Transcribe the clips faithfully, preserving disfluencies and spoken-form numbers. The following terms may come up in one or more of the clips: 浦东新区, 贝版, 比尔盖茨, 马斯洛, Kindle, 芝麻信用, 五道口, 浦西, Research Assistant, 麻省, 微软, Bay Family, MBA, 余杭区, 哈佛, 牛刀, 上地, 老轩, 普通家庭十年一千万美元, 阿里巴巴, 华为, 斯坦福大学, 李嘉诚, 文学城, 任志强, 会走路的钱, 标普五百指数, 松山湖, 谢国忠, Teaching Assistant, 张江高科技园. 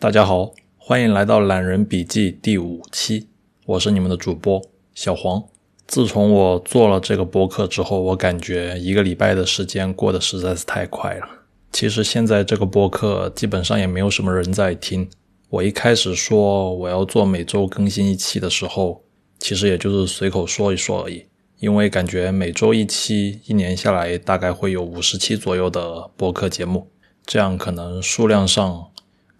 大家好，欢迎来到懒人笔记第五期，我是你们的主播小黄。自从我做了这个播客之后，我感觉一个礼拜的时间过得实在是太快了。其实现在这个播客基本上也没有什么人在听。我一开始说我要做每周更新一期的时候，其实也就是随口说一说而已，因为感觉每周一期，一年下来大概会有五十期左右的播客节目，这样可能数量上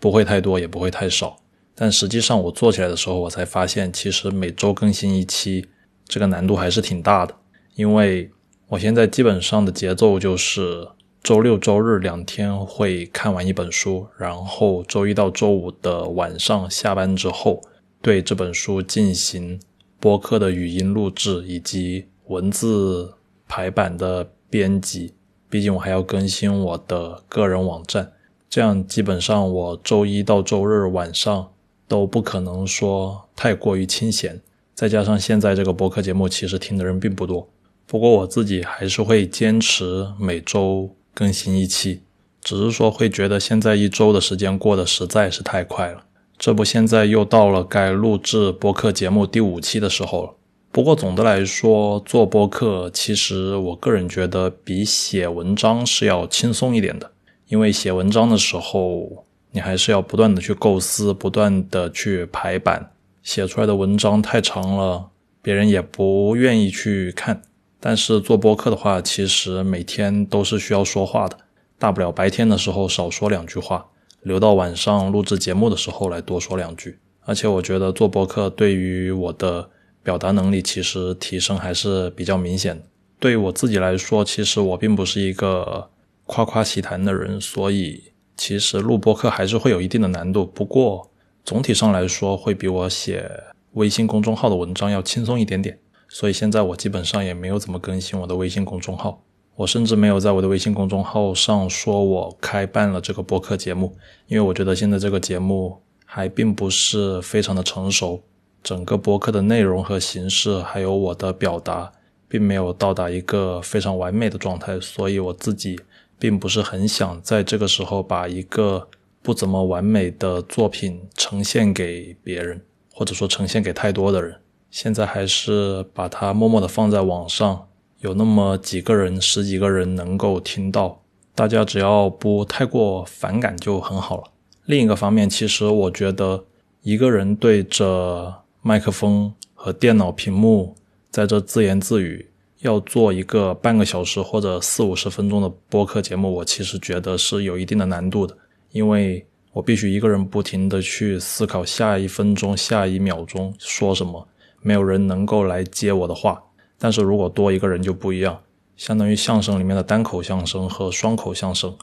不会太多也不会太少。但实际上我做起来的时候，我才发现其实每周更新一期这个难度还是挺大的。因为我现在基本上的节奏就是周六周日两天会看完一本书，然后周一到周五的晚上下班之后对这本书进行播客的语音录制以及文字排版的编辑，毕竟我还要更新我的个人网站。这样基本上我周一到周日晚上都不可能说太过于清闲，再加上现在这个播客节目其实听的人并不多，不过我自己还是会坚持每周更新一期，只是说会觉得现在一周的时间过得实在是太快了。这不现在又到了该录制播客节目第五期的时候了。不过总的来说，做播客其实我个人觉得比写文章是要轻松一点的，因为写文章的时候你还是要不断的去构思，不断的去排版，写出来的文章太长了别人也不愿意去看。但是做播客的话，其实每天都是需要说话的，大不了白天的时候少说两句话，留到晚上录制节目的时候来多说两句。而且我觉得做播客对于我的表达能力其实提升还是比较明显的。对于我自己来说，其实我并不是一个夸夸其谈的人，所以其实录播客还是会有一定的难度，不过总体上来说会比我写微信公众号的文章要轻松一点点。所以现在我基本上也没有怎么更新我的微信公众号，我甚至没有在我的微信公众号上说我开办了这个播客节目，因为我觉得现在这个节目还并不是非常的成熟，整个播客的内容和形式还有我的表达并没有到达一个非常完美的状态，所以我自己并不是很想在这个时候把一个不怎么完美的作品呈现给别人，或者说呈现给太多的人。现在还是把它默默地放在网上，有那么几个人十几个人能够听到，大家只要不太过反感就很好了。另一个方面，其实我觉得一个人对着麦克风和电脑屏幕在这自言自语，要做一个半个小时或者四五十分钟的播客节目，我其实觉得是有一定的难度的，因为我必须一个人不停地去思考下一分钟下一秒钟说什么，没有人能够来接我的话。但是如果多一个人就不一样，相当于相声里面的单口相声和双口相声，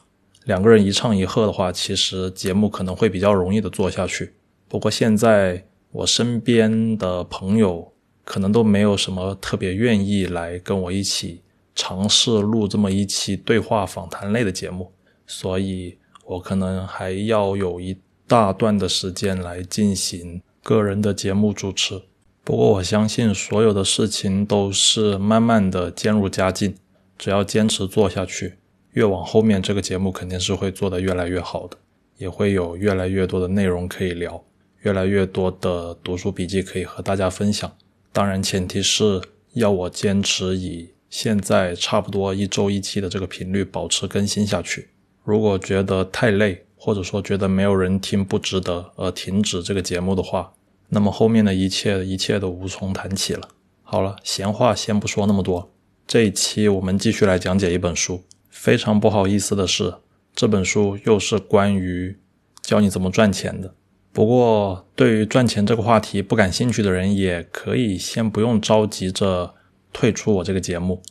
两个人一唱一和的话，其实节目可能会比较容易的做下去。不过现在我身边的朋友可能都没有什么特别愿意来跟我一起尝试录这么一期对话访谈类的节目，所以我可能还要有一大段的时间来进行个人的节目主持。不过我相信所有的事情都是慢慢的渐入佳境，只要坚持做下去，越往后面这个节目肯定是会做得越来越好的，也会有越来越多的内容可以聊，越来越多的读书笔记可以和大家分享。当然前提是要我坚持以现在差不多一周一期的这个频率保持更新下去。如果觉得太累，或者说觉得没有人听不值得而停止这个节目的话，那么后面的一切一切都无从谈起了。好了，闲话先不说那么多，这一期我们继续来讲解一本书。非常不好意思的是，这本书又是关于教你怎么赚钱的。不过对于赚钱这个话题不感兴趣的人，也可以先不用着急着退出我这个节目，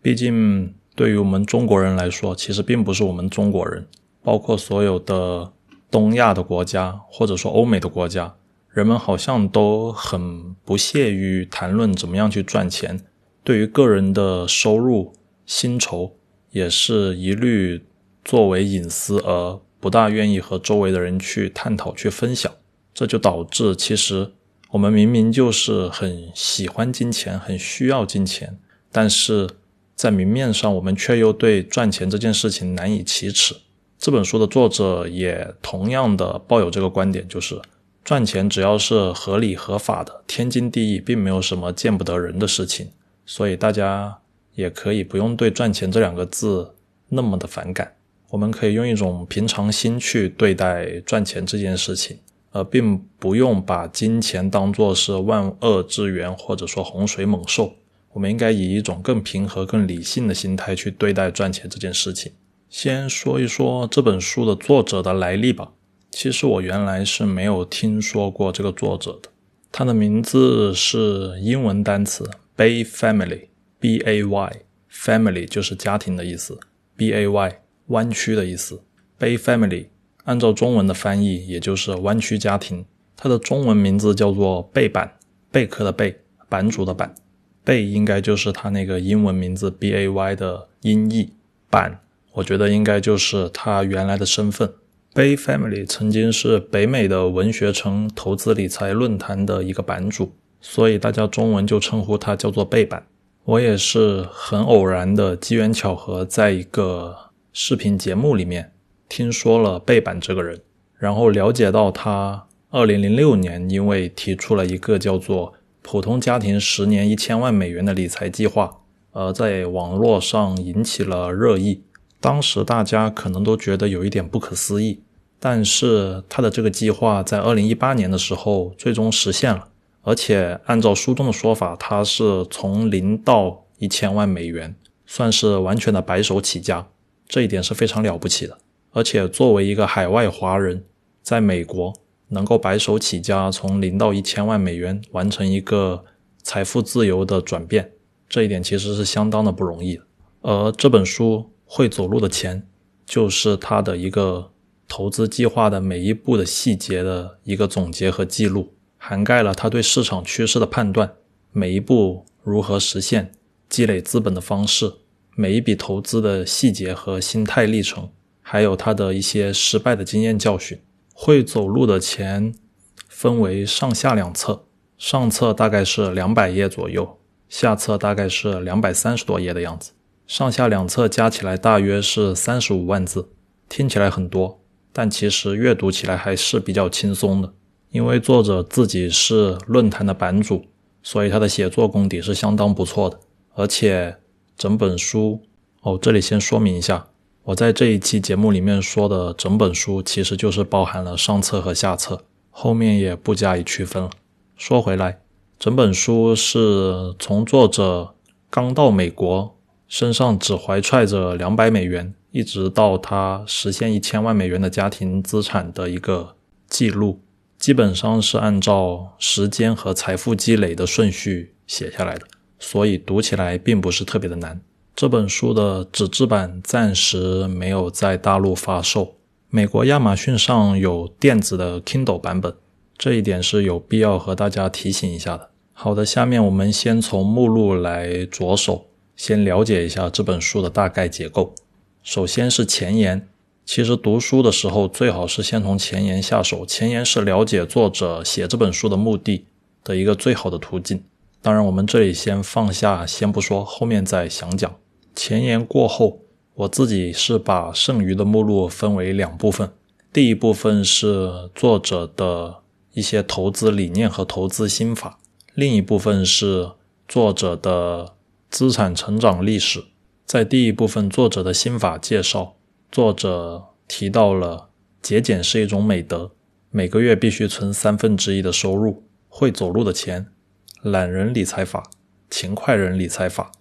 毕竟对于我们中国人来说，其实并不是我们中国人，包括所有的东亚的国家或者说欧美的国家，人们好像都很不屑于谈论怎么样去赚钱，对于个人的收入薪酬也是一律作为隐私而不大愿意和周围的人去探讨去分享。这就导致其实我们明明就是很喜欢金钱很需要金钱，但是在明面上我们却又对赚钱这件事情难以启齿。这本书的作者也同样的抱有这个观点，就是赚钱只要是合理合法的，天经地义，并没有什么见不得人的事情，所以大家也可以不用对赚钱这两个字那么的反感。我们可以用一种平常心去对待赚钱这件事情，而并不用把金钱当作是万恶之源或者说洪水猛兽。我们应该以一种更平和更理性的心态去对待赚钱这件事情。先说一说这本书的作者的来历吧。其实我原来是没有听说过这个作者的，他的名字是英文单词 Bay Family， B A Y， Family 就是家庭的意思， B A Y 湾区的意思。 Bay Family 按照中文的翻译也就是湾区家庭，他的中文名字叫做贝版，贝壳的贝，版主的版，贝应该就是他那个英文名字 B A Y 的音译，版我觉得应该就是他原来的身份。Bay Family 曾经是北美的文学城投资理财论坛的一个版主，所以大家中文就称呼他叫做贝版。我也是很偶然的机缘巧合在一个视频节目里面听说了贝版这个人，然后了解到他二零零六年因为提出了一个叫做普通家庭十年一千万美元的理财计划，而在网络上引起了热议。当时大家可能都觉得有一点不可思议，但是他的这个计划在二零一八年的时候最终实现了，而且按照书中的说法，他是从零到一千万美元，算是完全的白手起家，这一点是非常了不起的。而且作为一个海外华人，在美国能够白手起家，从零到一千万美元完成一个财富自由的转变，这一点其实是相当的不容易的。而这本书会走路的钱就是他的一个投资计划的每一步的细节的一个总结和记录，涵盖了他对市场趋势的判断，每一步如何实现，积累资本的方式，每一笔投资的细节和心态历程，还有他的一些失败的经验教训。会走路的钱分为上下两册，上册大概是两百页左右，下册大概是两百三十多页的样子，上下两册加起来大约是三十五万字，听起来很多，但其实阅读起来还是比较轻松的。因为作者自己是论坛的版主，所以他的写作功底是相当不错的。而且整本书，哦，这里先说明一下，我在这一期节目里面说的整本书其实就是包含了上册和下册，后面也不加以区分了。说回来，整本书是从作者刚到美国，身上只怀揣着两百美元，一直到他实现一千万美元的家庭资产的一个记录，基本上是按照时间和财富积累的顺序写下来的，所以读起来并不是特别的难。这本书的纸质版暂时没有在大陆发售，美国亚马逊上有电子的 Kindle 版本，这一点是有必要和大家提醒一下的。好的，下面我们先从目录来着手，先了解一下这本书的大概结构。首先是前言，其实读书的时候最好是先从前言下手，前言是了解作者写这本书的目的的一个最好的途径。当然我们这里先放下，先不说，后面再详讲。前言过后，我自己是把剩余的目录分为两部分，第一部分是作者的一些投资理念和投资心法，另一部分是作者的资产成长历史。在第一部分作者的心法介绍，作者提到了节俭是一种美德，每个月必须存三分之一的收入，会走路的钱，懒人理财法，勤快人理财法，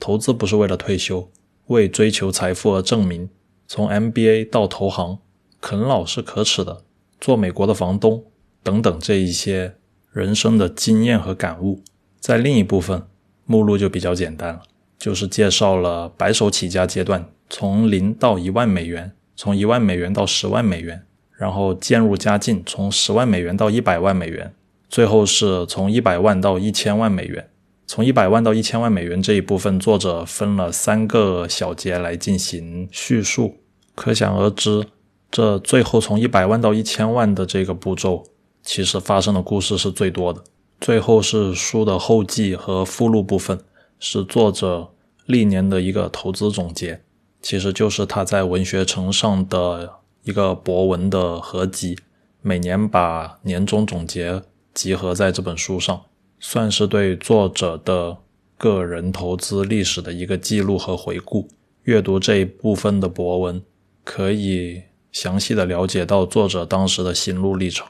投资不是为了退休，为追求财富而证明，从 M B A 到投行，啃老是可耻的，做美国的房东等等，这一些人生的经验和感悟。在另一部分目录就比较简单了，就是介绍了白手起家阶段，从零到一万美元，从一万美元到十万美元，然后渐入佳境，从十万美元到一百万美元，最后是从一百万到一千万美元。从一百万到一千万美元这一部分，作者分了三个小节来进行叙述，可想而知，这最后从一百万到一千万的这个步骤，其实发生的故事是最多的。最后是书的后记和附录部分，是作者历年的一个投资总结。其实就是他在文学城上的一个博文的合集，每年把年终总结集合在这本书上，算是对作者的个人投资历史的一个记录和回顾。阅读这一部分的博文，可以详细的了解到作者当时的心路历程。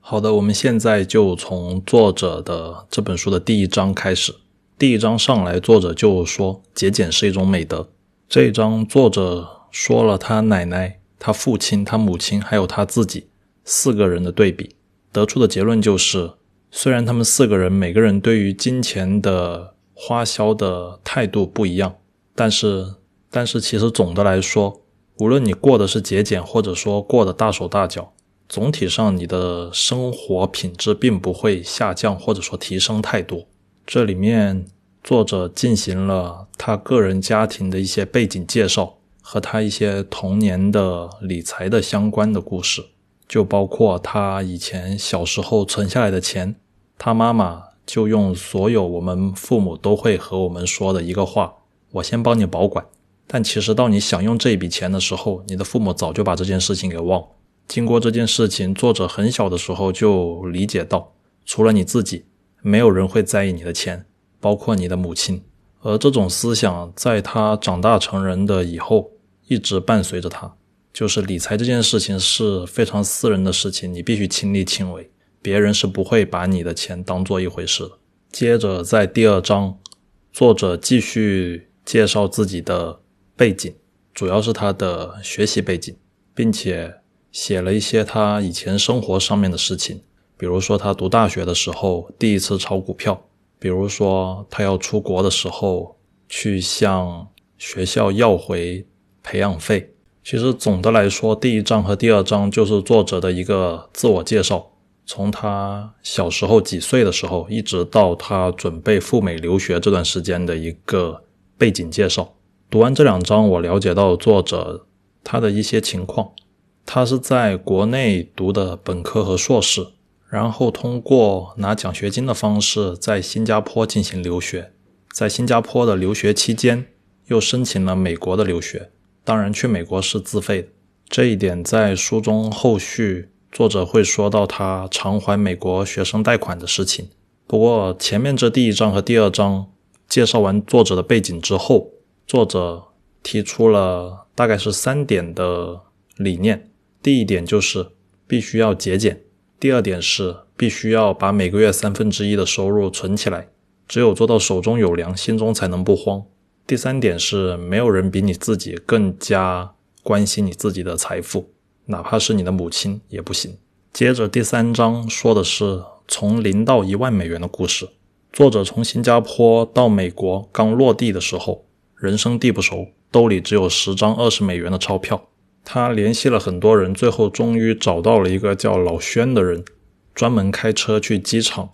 好的，我们现在就从作者的这本书的第一章开始。第一章上来，作者就说节俭是一种美德。这一章作者说了他奶奶、他父亲、他母亲还有他自己四个人的对比，得出的结论就是，虽然他们四个人每个人对于金钱的花销的态度不一样，但是但是其实总的来说，无论你过的是节俭或者说过的大手大脚，总体上你的生活品质并不会下降或者说提升太多。这里面作者进行了他个人家庭的一些背景介绍和他一些童年的理财的相关的故事，就包括他以前小时候存下来的钱，他妈妈就用所有我们父母都会和我们说的一个话，我先帮你保管，但其实到你想用这笔钱的时候，你的父母早就把这件事情给忘了。经过这件事情，作者很小的时候就理解到，除了你自己，没有人会在意你的钱，包括你的母亲。而这种思想在他长大成人的以后一直伴随着他，就是理财这件事情是非常私人的事情，你必须亲力亲为，别人是不会把你的钱当做一回事的。接着在第二章，作者继续介绍自己的背景，主要是他的学习背景，并且写了一些他以前生活上面的事情，比如说他读大学的时候第一次炒股票，比如说他要出国的时候去向学校要回培养费。其实总的来说，第一章和第二章就是作者的一个自我介绍，从他小时候几岁的时候一直到他准备赴美留学这段时间的一个背景介绍。读完这两章，我了解到作者他的一些情况，他是在国内读的本科和硕士，然后通过拿奖学金的方式在新加坡进行留学，在新加坡的留学期间又申请了美国的留学，当然去美国是自费的。这一点在书中后续作者会说到他偿还美国学生贷款的事情。不过前面这第一章和第二章介绍完作者的背景之后，作者提出了大概是三点的理念。第一点就是必须要节俭，第二点是必须要把每个月三分之一的收入存起来，只有做到手中有粮，心中才能不慌。第三点是没有人比你自己更加关心你自己的财富，哪怕是你的母亲也不行。接着第三章说的是从零到一万美元的故事。作者从新加坡到美国刚落地的时候，人生地不熟，兜里只有十张二十美元的钞票。他联系了很多人，最后终于找到了一个叫老轩的人，专门开车去机场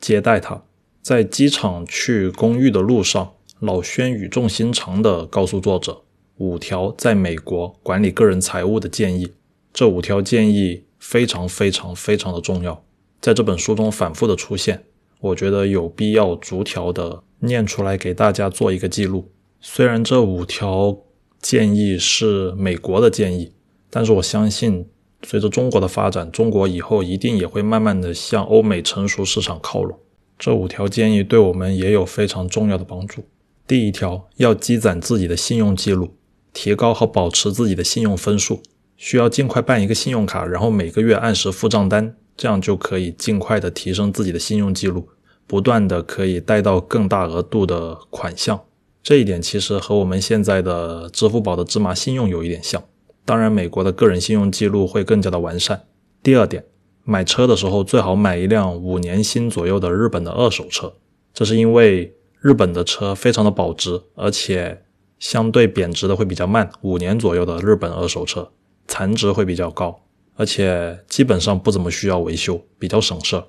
接待他。在机场去公寓的路上，老轩语重心长地告诉作者五条在美国管理个人财务的建议。这五条建议非常非常非常的重要，在这本书中反复的出现，我觉得有必要逐条的念出来给大家做一个记录。虽然这五条建议是美国的建议，但是我相信随着中国的发展，中国以后一定也会慢慢的向欧美成熟市场靠拢。这五条建议对我们也有非常重要的帮助。第一条，要积攒自己的信用记录，提高和保持自己的信用分数，需要尽快办一个信用卡，然后每个月按时付账单，这样就可以尽快的提升自己的信用记录，不断的可以贷到更大额度的款项。这一点其实和我们现在的支付宝的芝麻信用有一点像，当然美国的个人信用记录会更加的完善。第二点，买车的时候最好买一辆五年新左右的日本的二手车，这是因为日本的车非常的保值，而且相对贬值的会比较慢，五年左右的日本二手车残值会比较高，而且基本上不怎么需要维修，比较省事。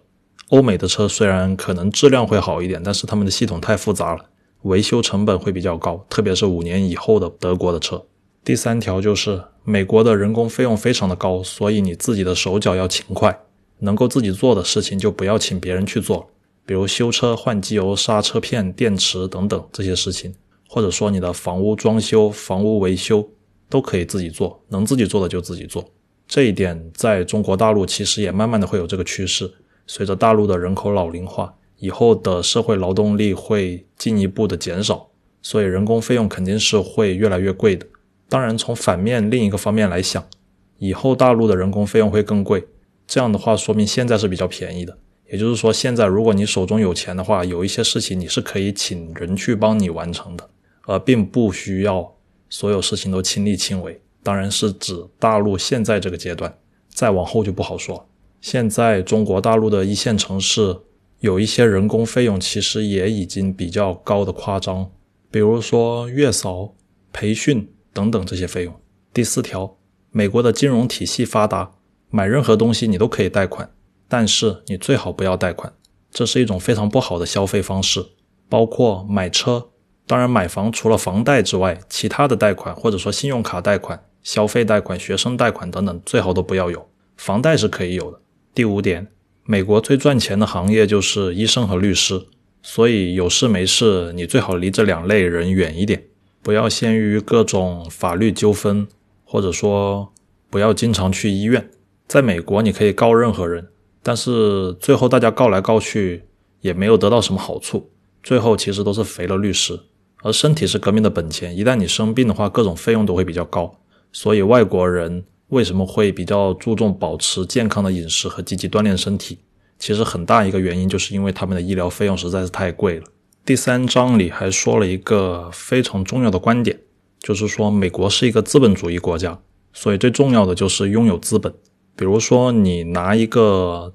欧美的车虽然可能质量会好一点，但是他们的系统太复杂了，维修成本会比较高，特别是五年以后的德国的车。第三条就是美国的人工费用非常的高，所以你自己的手脚要勤快，能够自己做的事情就不要请别人去做，比如修车、换机油、刹车片、电池等等这些事情，或者说你的房屋装修、房屋维修都可以自己做，能自己做的就自己做。这一点在中国大陆其实也慢慢的会有这个趋势，随着大陆的人口老龄化，以后的社会劳动力会进一步的减少，所以人工费用肯定是会越来越贵的。当然从反面另一个方面来想，以后大陆的人工费用会更贵，这样的话说明现在是比较便宜的，也就是说现在如果你手中有钱的话，有一些事情你是可以请人去帮你完成的，而并不需要所有事情都亲力亲为。当然是指大陆现在这个阶段，再往后就不好说。现在中国大陆的一线城市有一些人工费用其实也已经比较高的夸张，比如说月嫂、培训等等这些费用。第四条，美国的金融体系发达，买任何东西你都可以贷款，但是你最好不要贷款，这是一种非常不好的消费方式，包括买车，当然买房除了房贷之外，其他的贷款或者说信用卡贷款、消费贷款、学生贷款等等最好都不要有，房贷是可以有的。第五点，美国最赚钱的行业就是医生和律师，所以有事没事你最好离这两类人远一点，不要陷于各种法律纠纷，或者说不要经常去医院。在美国你可以告任何人，但是最后大家告来告去也没有得到什么好处，最后其实都是肥了律师。而身体是革命的本钱，一旦你生病的话，各种费用都会比较高，所以外国人为什么会比较注重保持健康的饮食和积极锻炼身体，其实很大一个原因就是因为他们的医疗费用实在是太贵了。第三章里还说了一个非常重要的观点，就是说美国是一个资本主义国家，所以最重要的就是拥有资本。比如说你拿一个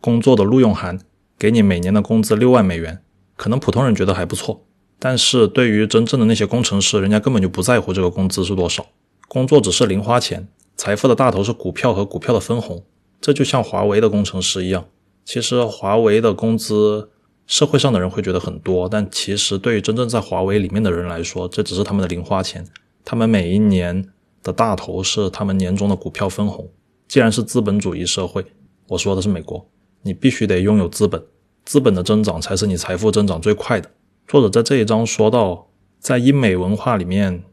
工作的录用函，给你每年的工资六万美元，可能普通人觉得还不错，但是对于真正的那些工程师，人家根本就不在乎这个工资是多少，工作只是零花钱，财富的大头是股票和股票的分红。这就像华为的工程师一样，其实华为的工资社会上的人会觉得很多，但其实对于真正在华为里面的人来说，这只是他们的零花钱，他们每一年的大头是他们年终的股票分红。既然是资本主义社会，我说的是美国，你必须得拥有资本，资本的增长才是你财富增长最快的。作者在这一章说到，在英美文化里面，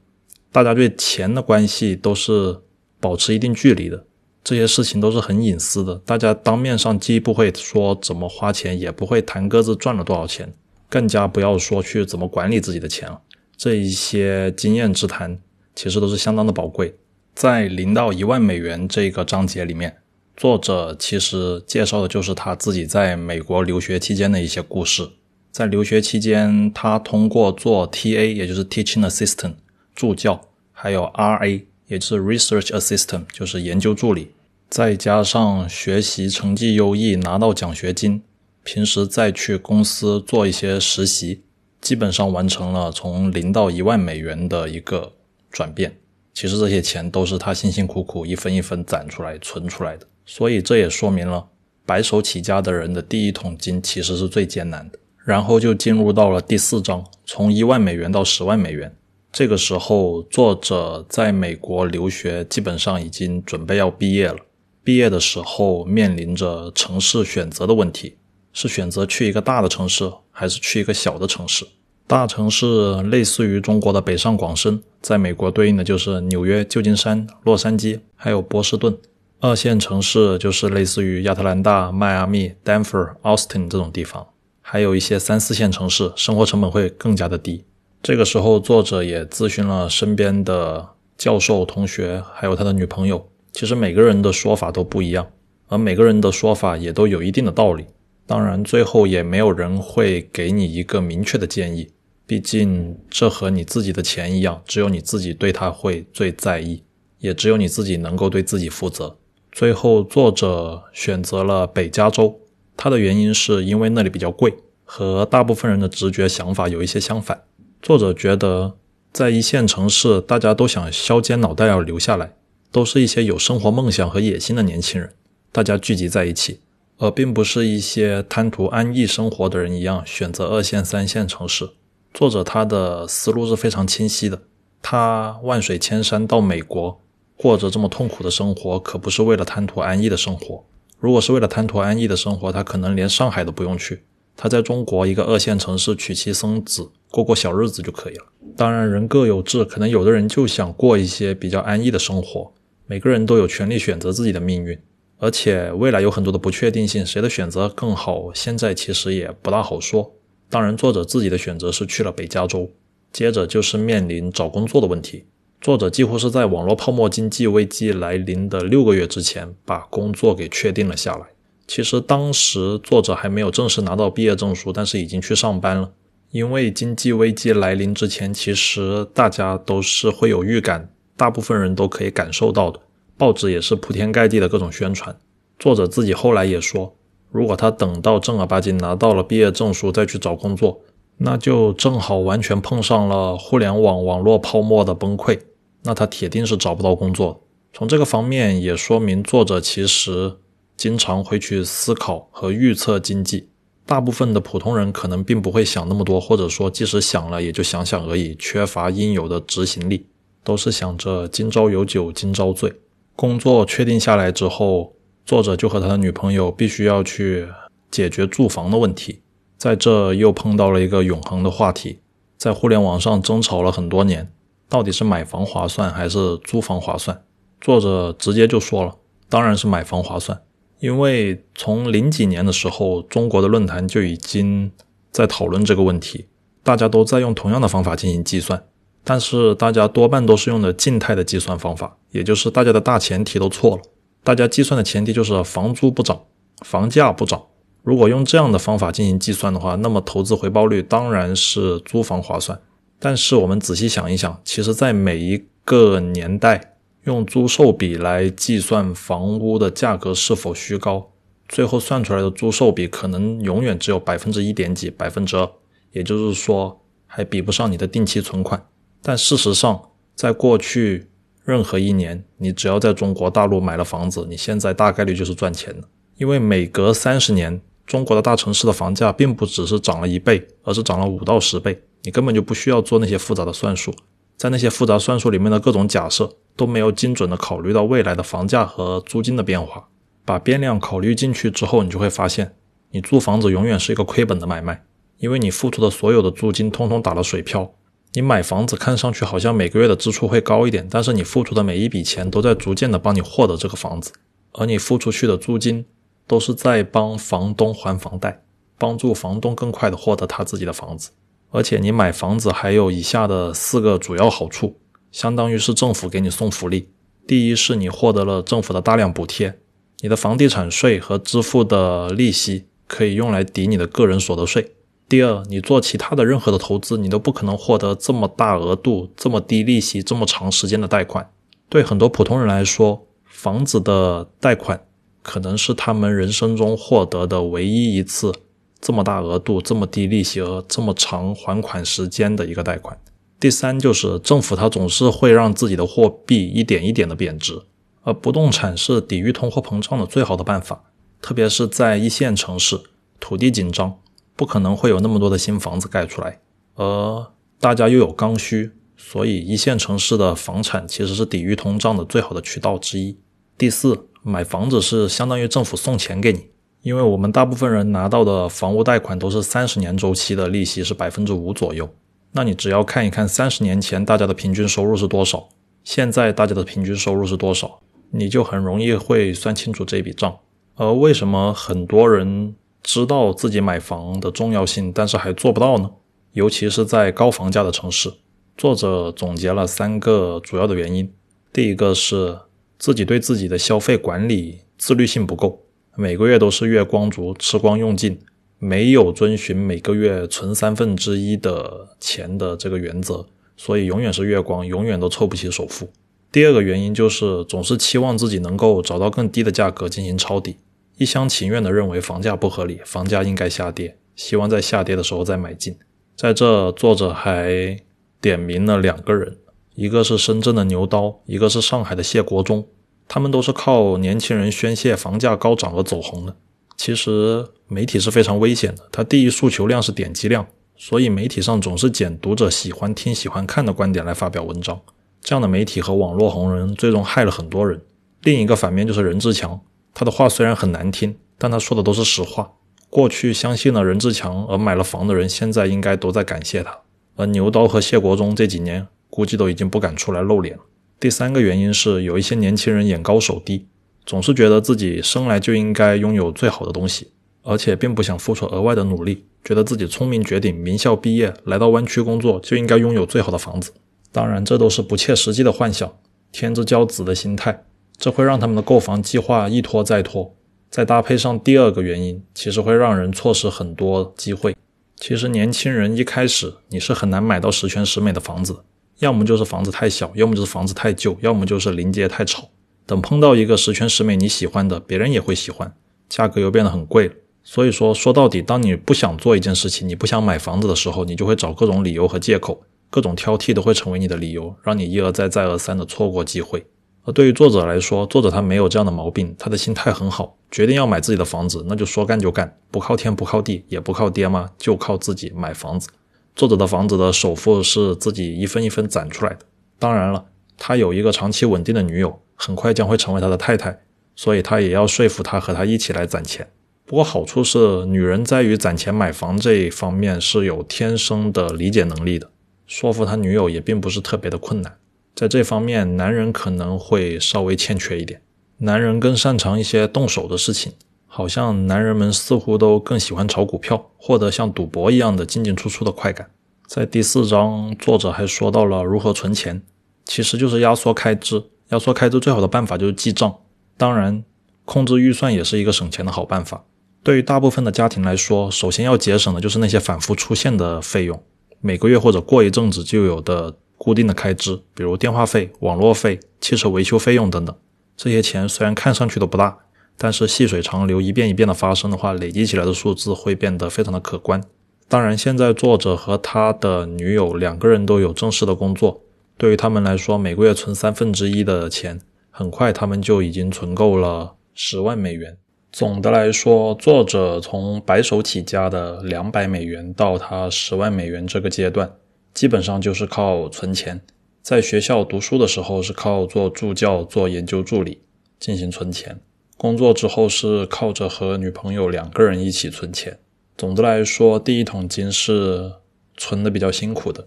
大家对钱的关系都是保持一定距离的，这些事情都是很隐私的，大家当面上既不会说怎么花钱，也不会谈各自赚了多少钱，更加不要说去怎么管理自己的钱了。这一些经验之谈其实都是相当的宝贵。在零到一万美元这个章节里面，作者其实介绍的就是他自己在美国留学期间的一些故事。在留学期间，他通过做 T A 也就是 Teaching Assistant助教，还有 R A 也就是 Research Assistant 就是研究助理，再加上学习成绩优异拿到奖学金，平时再去公司做一些实习，基本上完成了从零到一万美元的一个转变。其实这些钱都是他辛辛苦苦一分一分攒出来存出来的，所以这也说明了白手起家的人的第一桶金其实是最艰难的。然后就进入到了第四章，从一万美元到十万美元。这个时候作者在美国留学基本上已经准备要毕业了，毕业的时候面临着城市选择的问题，是选择去一个大的城市还是去一个小的城市。大城市类似于中国的北上广深，在美国对应的就是纽约、旧金山、洛杉矶还有波士顿。二线城市就是类似于亚特兰大、迈阿密、丹佛、Austin 这种地方，还有一些三四线城市生活成本会更加的低。这个时候作者也咨询了身边的教授、同学还有他的女朋友，其实每个人的说法都不一样，而每个人的说法也都有一定的道理，当然最后也没有人会给你一个明确的建议，毕竟这和你自己的钱一样，只有你自己对它会最在意，也只有你自己能够对自己负责。最后作者选择了北加州，他的原因是因为那里比较贵，和大部分人的直觉想法有一些相反。作者觉得在一线城市大家都想削尖脑袋要留下来，都是一些有生活梦想和野心的年轻人，大家聚集在一起，而并不是一些贪图安逸生活的人一样选择二线三线城市。作者他的思路是非常清晰的，他万水千山到美国过着这么痛苦的生活，可不是为了贪图安逸的生活，如果是为了贪图安逸的生活，他可能连上海都不用去，他在中国一个二线城市娶妻生子，过过小日子就可以了。当然人各有志，可能有的人就想过一些比较安逸的生活，每个人都有权利选择自己的命运，而且未来有很多的不确定性，谁的选择更好现在其实也不大好说。当然作者自己的选择是去了北加州，接着就是面临找工作的问题。作者几乎是在网络泡沫经济危机来临的六个月之前把工作给确定了下来。其实当时作者还没有正式拿到毕业证书，但是已经去上班了。因为经济危机来临之前，其实大家都是会有预感，大部分人都可以感受到的，报纸也是铺天盖地的各种宣传。作者自己后来也说，如果他等到正儿八经拿到了毕业证书再去找工作，那就正好完全碰上了互联网网络泡沫的崩溃，那他铁定是找不到工作。从这个方面也说明作者其实经常会去思考和预测经济，大部分的普通人可能并不会想那么多，或者说即使想了也就想想而已，缺乏应有的执行力，都是想着今朝有酒今朝醉。工作确定下来之后，作者就和他的女朋友必须要去解决住房的问题，在这又碰到了一个永恒的话题，在互联网上争吵了很多年，到底是买房划算还是租房划算？作者直接就说了，当然是买房划算。因为从零几年的时候，中国的论坛就已经在讨论这个问题，大家都在用同样的方法进行计算，但是大家多半都是用的静态的计算方法，也就是大家的大前提都错了。大家计算的前提就是房租不涨，房价不涨。如果用这样的方法进行计算的话，那么投资回报率当然是租房划算。但是我们仔细想一想，其实在每一个年代用租售比来计算房屋的价格是否虚高，最后算出来的租售比可能永远只有 百分之一 点几 百分之二， 也就是说还比不上你的定期存款。但事实上在过去任何一年，你只要在中国大陆买了房子，你现在大概率就是赚钱的。因为每隔三十年，中国的大城市的房价并不只是涨了一倍，而是涨了五到十倍，你根本就不需要做那些复杂的算术，在那些复杂算术里面的各种假设都没有精准的考虑到未来的房价和租金的变化。把变量考虑进去之后，你就会发现你租房子永远是一个亏本的买卖，因为你付出的所有的租金通通打了水漂。你买房子看上去好像每个月的支出会高一点，但是你付出的每一笔钱都在逐渐的帮你获得这个房子，而你付出去的租金都是在帮房东还房贷，帮助房东更快的获得他自己的房子。而且你买房子还有以下的四个主要好处，相当于是政府给你送福利。第一是你获得了政府的大量补贴，你的房地产税和支付的利息可以用来抵你的个人所得税。第二，你做其他的任何的投资，你都不可能获得这么大额度、这么低利息、这么长时间的贷款。对很多普通人来说，房子的贷款可能是他们人生中获得的唯一一次这么大额度、这么低利息和这么长还款时间的一个贷款。第三就是政府它总是会让自己的货币一点一点的贬值，而不动产是抵御通货膨胀的最好的办法，特别是在一线城市，土地紧张，不可能会有那么多的新房子盖出来，而大家又有刚需，所以一线城市的房产其实是抵御通胀的最好的渠道之一。第四，买房子是相当于政府送钱给你，因为我们大部分人拿到的房屋贷款都是三十年周期的，利息是 百分之五 左右。那你只要看一看三十年前大家的平均收入是多少，现在大家的平均收入是多少，你就很容易会算清楚这笔账。而为什么很多人知道自己买房的重要性，但是还做不到呢？尤其是在高房价的城市。作者总结了三个主要的原因。第一个是自己对自己的消费管理自律性不够，每个月都是月光族，吃光用尽，没有遵循每个月存三分之一的钱的这个原则，所以永远是月光，永远都凑不齐首付。第二个原因就是总是期望自己能够找到更低的价格进行抄底，一厢情愿地认为房价不合理，房价应该下跌，希望在下跌的时候再买进。在这作者还点名了两个人，一个是深圳的牛刀，一个是上海的谢国忠，他们都是靠年轻人宣泄房价高涨而走红的。其实媒体是非常危险的，它第一诉求量是点击量，所以媒体上总是捡读者喜欢听喜欢看的观点来发表文章，这样的媒体和网络红人最终害了很多人。另一个反面就是任志强，他的话虽然很难听，但他说的都是实话，过去相信了任志强而买了房的人现在应该都在感谢他，而牛刀和谢国忠这几年估计都已经不敢出来露脸了。第三个原因是有一些年轻人眼高手低，总是觉得自己生来就应该拥有最好的东西，而且并不想付出额外的努力，觉得自己聪明绝顶，名校毕业来到湾区工作就应该拥有最好的房子。当然这都是不切实际的幻想，天之骄子的心态，这会让他们的购房计划一拖再拖。再搭配上第二个原因，其实会让人错失很多机会。其实年轻人一开始你是很难买到十全十美的房子，要么就是房子太小，要么就是房子太旧，要么就是临街太吵。等碰到一个十全十美你喜欢的，别人也会喜欢，价格又变得很贵了。所以说说到底，当你不想做一件事情，你不想买房子的时候，你就会找各种理由和借口，各种挑剔都会成为你的理由，让你一而再再而三的错过机会。而对于作者来说，作者他没有这样的毛病，他的心态很好，决定要买自己的房子那就说干就干，不靠天不靠地也不靠爹妈，就靠自己买房子。作者的房子的首付是自己一分一分攒出来的，当然了他有一个长期稳定的女友，很快将会成为他的太太，所以他也要说服他和他一起来攒钱。不过好处是女人在于攒钱买房这一方面是有天生的理解能力的，说服他女友也并不是特别的困难。在这方面男人可能会稍微欠缺一点，男人更擅长一些动手的事情，好像男人们似乎都更喜欢炒股票，获得像赌博一样的进进出出的快感。在第四章作者还说到了如何存钱，其实就是压缩开支，压缩开支最好的办法就是记账，当然控制预算也是一个省钱的好办法。对于大部分的家庭来说，首先要节省的就是那些反复出现的费用，每个月或者过一阵子就有的固定的开支，比如电话费、网络费、汽车维修费用等等。这些钱虽然看上去都不大，但是细水长流一遍一遍的发生的话，累积起来的数字会变得非常的可观。当然现在作者和他的女友两个人都有正式的工作，对于他们来说每个月存三分之一的钱，很快他们就已经存够了十万美元。总的来说，作者从白手起家的两百美元到他十万美元这个阶段，基本上就是靠存钱。在学校读书的时候是靠做助教、做研究助理进行存钱，工作之后是靠着和女朋友两个人一起存钱。总的来说，第一桶金是存的比较辛苦的。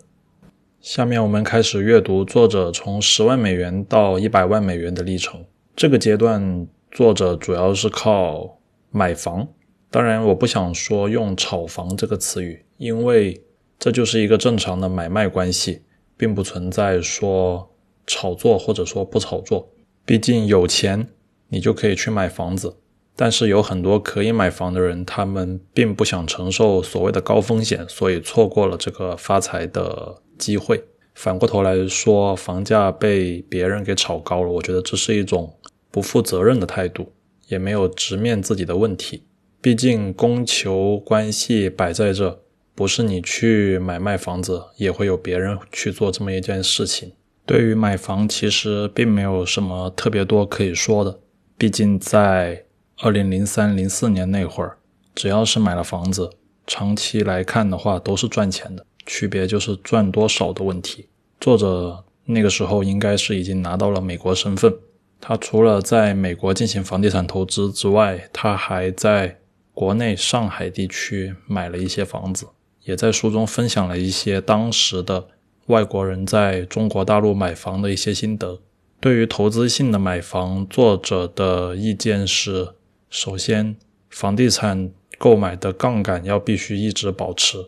下面我们开始阅读作者从十万美元到一百万美元的历程。这个阶段作者主要是靠买房，当然我不想说用炒房这个词语，因为这就是一个正常的买卖关系，并不存在说炒作或者说不炒作，毕竟有钱你就可以去买房子。但是有很多可以买房的人，他们并不想承受所谓的高风险，所以错过了这个发财的机会。反过头来说，房价被别人给炒高了，我觉得这是一种不负责任的态度，也没有直面自己的问题。毕竟供求关系摆在这，不是你去买卖房子，也会有别人去做这么一件事情。对于买房其实并没有什么特别多可以说的，毕竟在二零零三零四年那会儿，只要是买了房子，长期来看的话都是赚钱的，区别就是赚多少的问题。作者那个时候应该是已经拿到了美国身份，他除了在美国进行房地产投资之外，他还在国内上海地区买了一些房子，也在书中分享了一些当时的外国人在中国大陆买房的一些心得。对于投资性的买房，作者的意见是，首先房地产购买的杠杆要必须一直保持，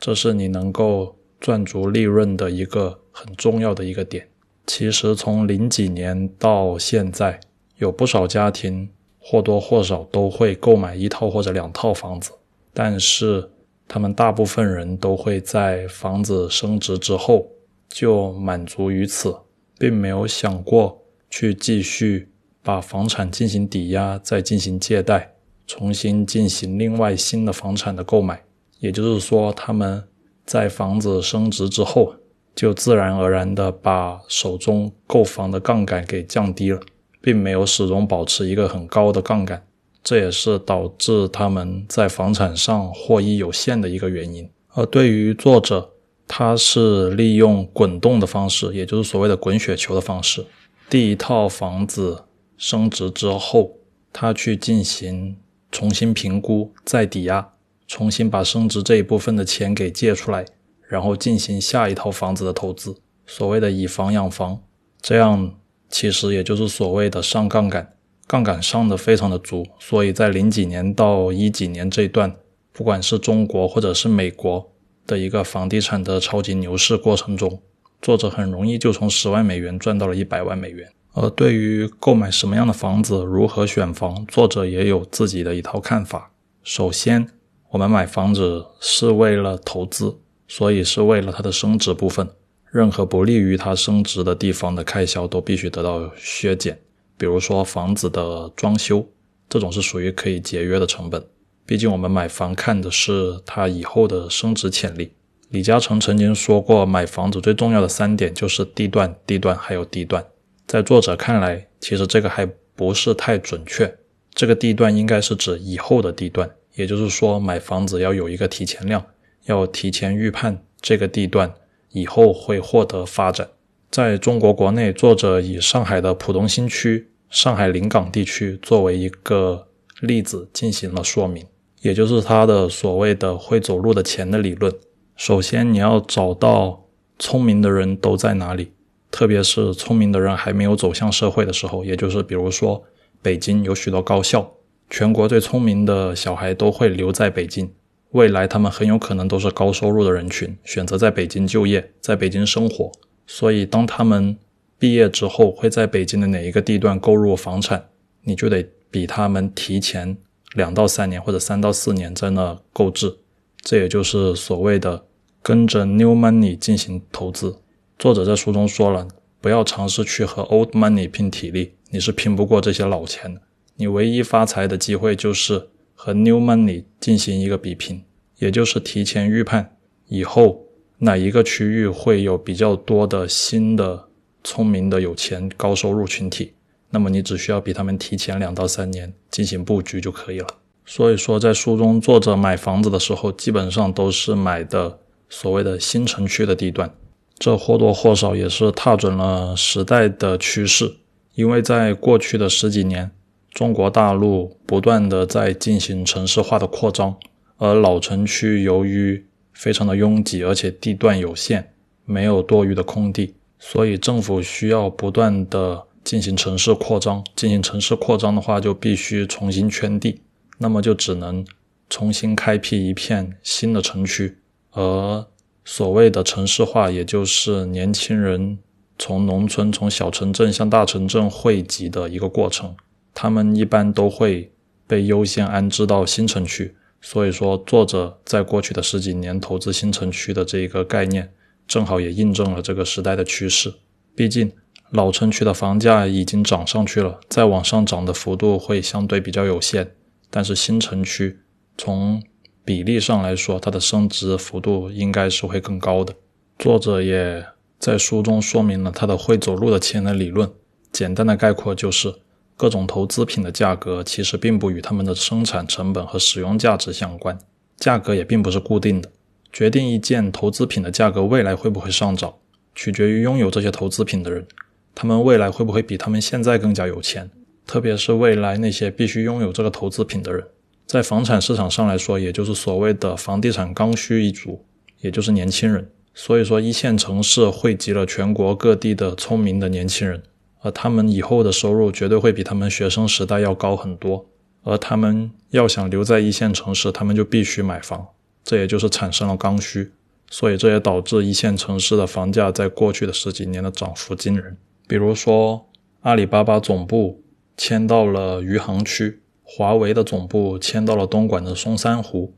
这是你能够赚足利润的一个很重要的一个点。其实从零几年到现在，有不少家庭或多或少都会购买一套或者两套房子，但是他们大部分人都会在房子升值之后就满足于此，并没有想过去继续把房产进行抵押，再进行借贷，重新进行另外新的房产的购买。也就是说，他们在房子升值之后就自然而然地把手中购房的杠杆给降低了，并没有始终保持一个很高的杠杆，这也是导致他们在房产上获益有限的一个原因。而对于作者，他是利用滚动的方式，也就是所谓的滚雪球的方式，第一套房子升值之后他去进行重新评估，再抵押，重新把升值这一部分的钱给借出来，然后进行下一套房子的投资，所谓的以房养房。这样其实也就是所谓的上杠杆，杠杆上的非常的足，所以在零几年到一几年这一段，不管是中国或者是美国的一个房地产的超级牛市过程中，作者很容易就从十万美元赚到了一百万美元。而对于购买什么样的房子，如何选房，作者也有自己的一套看法。首先，我们买房子是为了投资，所以是为了它的升值部分，任何不利于它升值的地方的开销都必须得到削减，比如说房子的装修，这种是属于可以节约的成本，毕竟我们买房看的是它以后的升值潜力。李嘉诚曾经说过，买房子最重要的三点就是地段、地段还有地段。在作者看来，其实这个还不是太准确，这个地段应该是指以后的地段，也就是说买房子要有一个提前量，要提前预判这个地段以后会获得发展。在中国国内，作者以上海的浦东新区、上海临港地区作为一个例子进行了说明，也就是他的所谓的会走路的钱的理论。首先你要找到聪明的人都在哪里，特别是聪明的人还没有走向社会的时候，也就是比如说北京有许多高校，全国最聪明的小孩都会留在北京，未来他们很有可能都是高收入的人群，选择在北京就业，在北京生活，所以当他们毕业之后会在北京的哪一个地段购入房产，你就得比他们提前两到三年或者三到四年在那购置，这也就是所谓的跟着 new money 进行投资。作者在书中说了，不要尝试去和 old money 拼体力，你是拼不过这些老钱的，你唯一发财的机会就是和 new money 进行一个比拼，也就是提前预判以后哪一个区域会有比较多的新的聪明的有钱高收入群体，那么你只需要比他们提前两到三年进行布局就可以了。所以说在书中，作者买房子的时候基本上都是买的所谓的新城区的地段，这或多或少也是踏准了时代的趋势。因为在过去的十几年，中国大陆不断的在进行城市化的扩张，而老城区由于非常的拥挤，而且地段有限，没有多余的空地，所以政府需要不断的进行城市扩张，进行城市扩张的话就必须重新圈地，那么就只能重新开辟一片新的城区。而所谓的城市化，也就是年轻人从农村、从小城镇向大城镇汇集的一个过程，他们一般都会被优先安置到新城区。所以说作者在过去的十几年投资新城区的这一个概念，正好也印证了这个时代的趋势。毕竟老城区的房价已经涨上去了，再往上涨的幅度会相对比较有限，但是新城区从比例上来说，它的升值幅度应该是会更高的。作者也在书中说明了他的会走路的钱的理论，简单的概括就是各种投资品的价格其实并不与他们的生产成本和使用价值相关，价格也并不是固定的，决定一件投资品的价格未来会不会上涨，取决于拥有这些投资品的人，他们未来会不会比他们现在更加有钱，特别是未来那些必须拥有这个投资品的人。在房产市场上来说，也就是所谓的房地产刚需一族，也就是年轻人。所以说一线城市汇集了全国各地的聪明的年轻人，而他们以后的收入绝对会比他们学生时代要高很多，而他们要想留在一线城市，他们就必须买房，这也就是产生了刚需，所以这也导致一线城市的房价在过去的十几年的涨幅惊人。比如说阿里巴巴总部迁到了余杭区，华为的总部迁到了东莞的松山湖，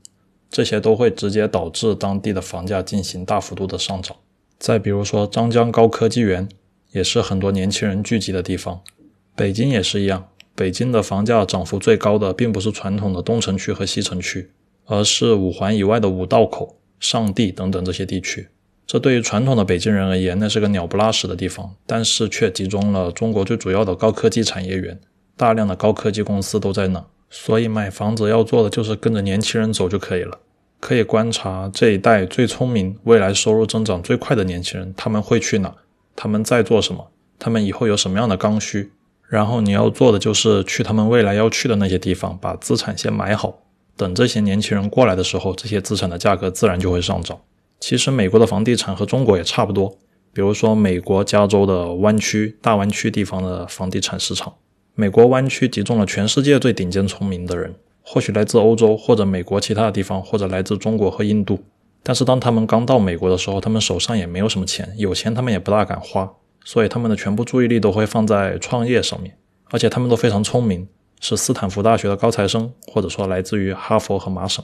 这些都会直接导致当地的房价进行大幅度的上涨。再比如说张江高科技园，也是很多年轻人聚集的地方，北京也是一样，北京的房价涨幅最高的并不是传统的东城区和西城区，而是五环以外的五道口、上地等等这些地区。这对于传统的北京人而言，那是个鸟不拉屎的地方，但是却集中了中国最主要的高科技产业园，大量的高科技公司都在那，所以买房子要做的就是跟着年轻人走就可以了。可以观察这一代最聪明、未来收入增长最快的年轻人，他们会去哪，他们在做什么，他们以后有什么样的刚需，然后你要做的就是去他们未来要去的那些地方，把资产先买好，等这些年轻人过来的时候，这些资产的价格自然就会上涨。其实美国的房地产和中国也差不多，比如说美国加州的湾区、大湾区地方的房地产市场，美国湾区集中了全世界最顶尖聪明的人，或许来自欧洲或者美国其他的地方，或者来自中国和印度，但是当他们刚到美国的时候，他们手上也没有什么钱，有钱他们也不大敢花，所以他们的全部注意力都会放在创业上面，而且他们都非常聪明，是斯坦福大学的高材生，或者说来自于哈佛和麻省。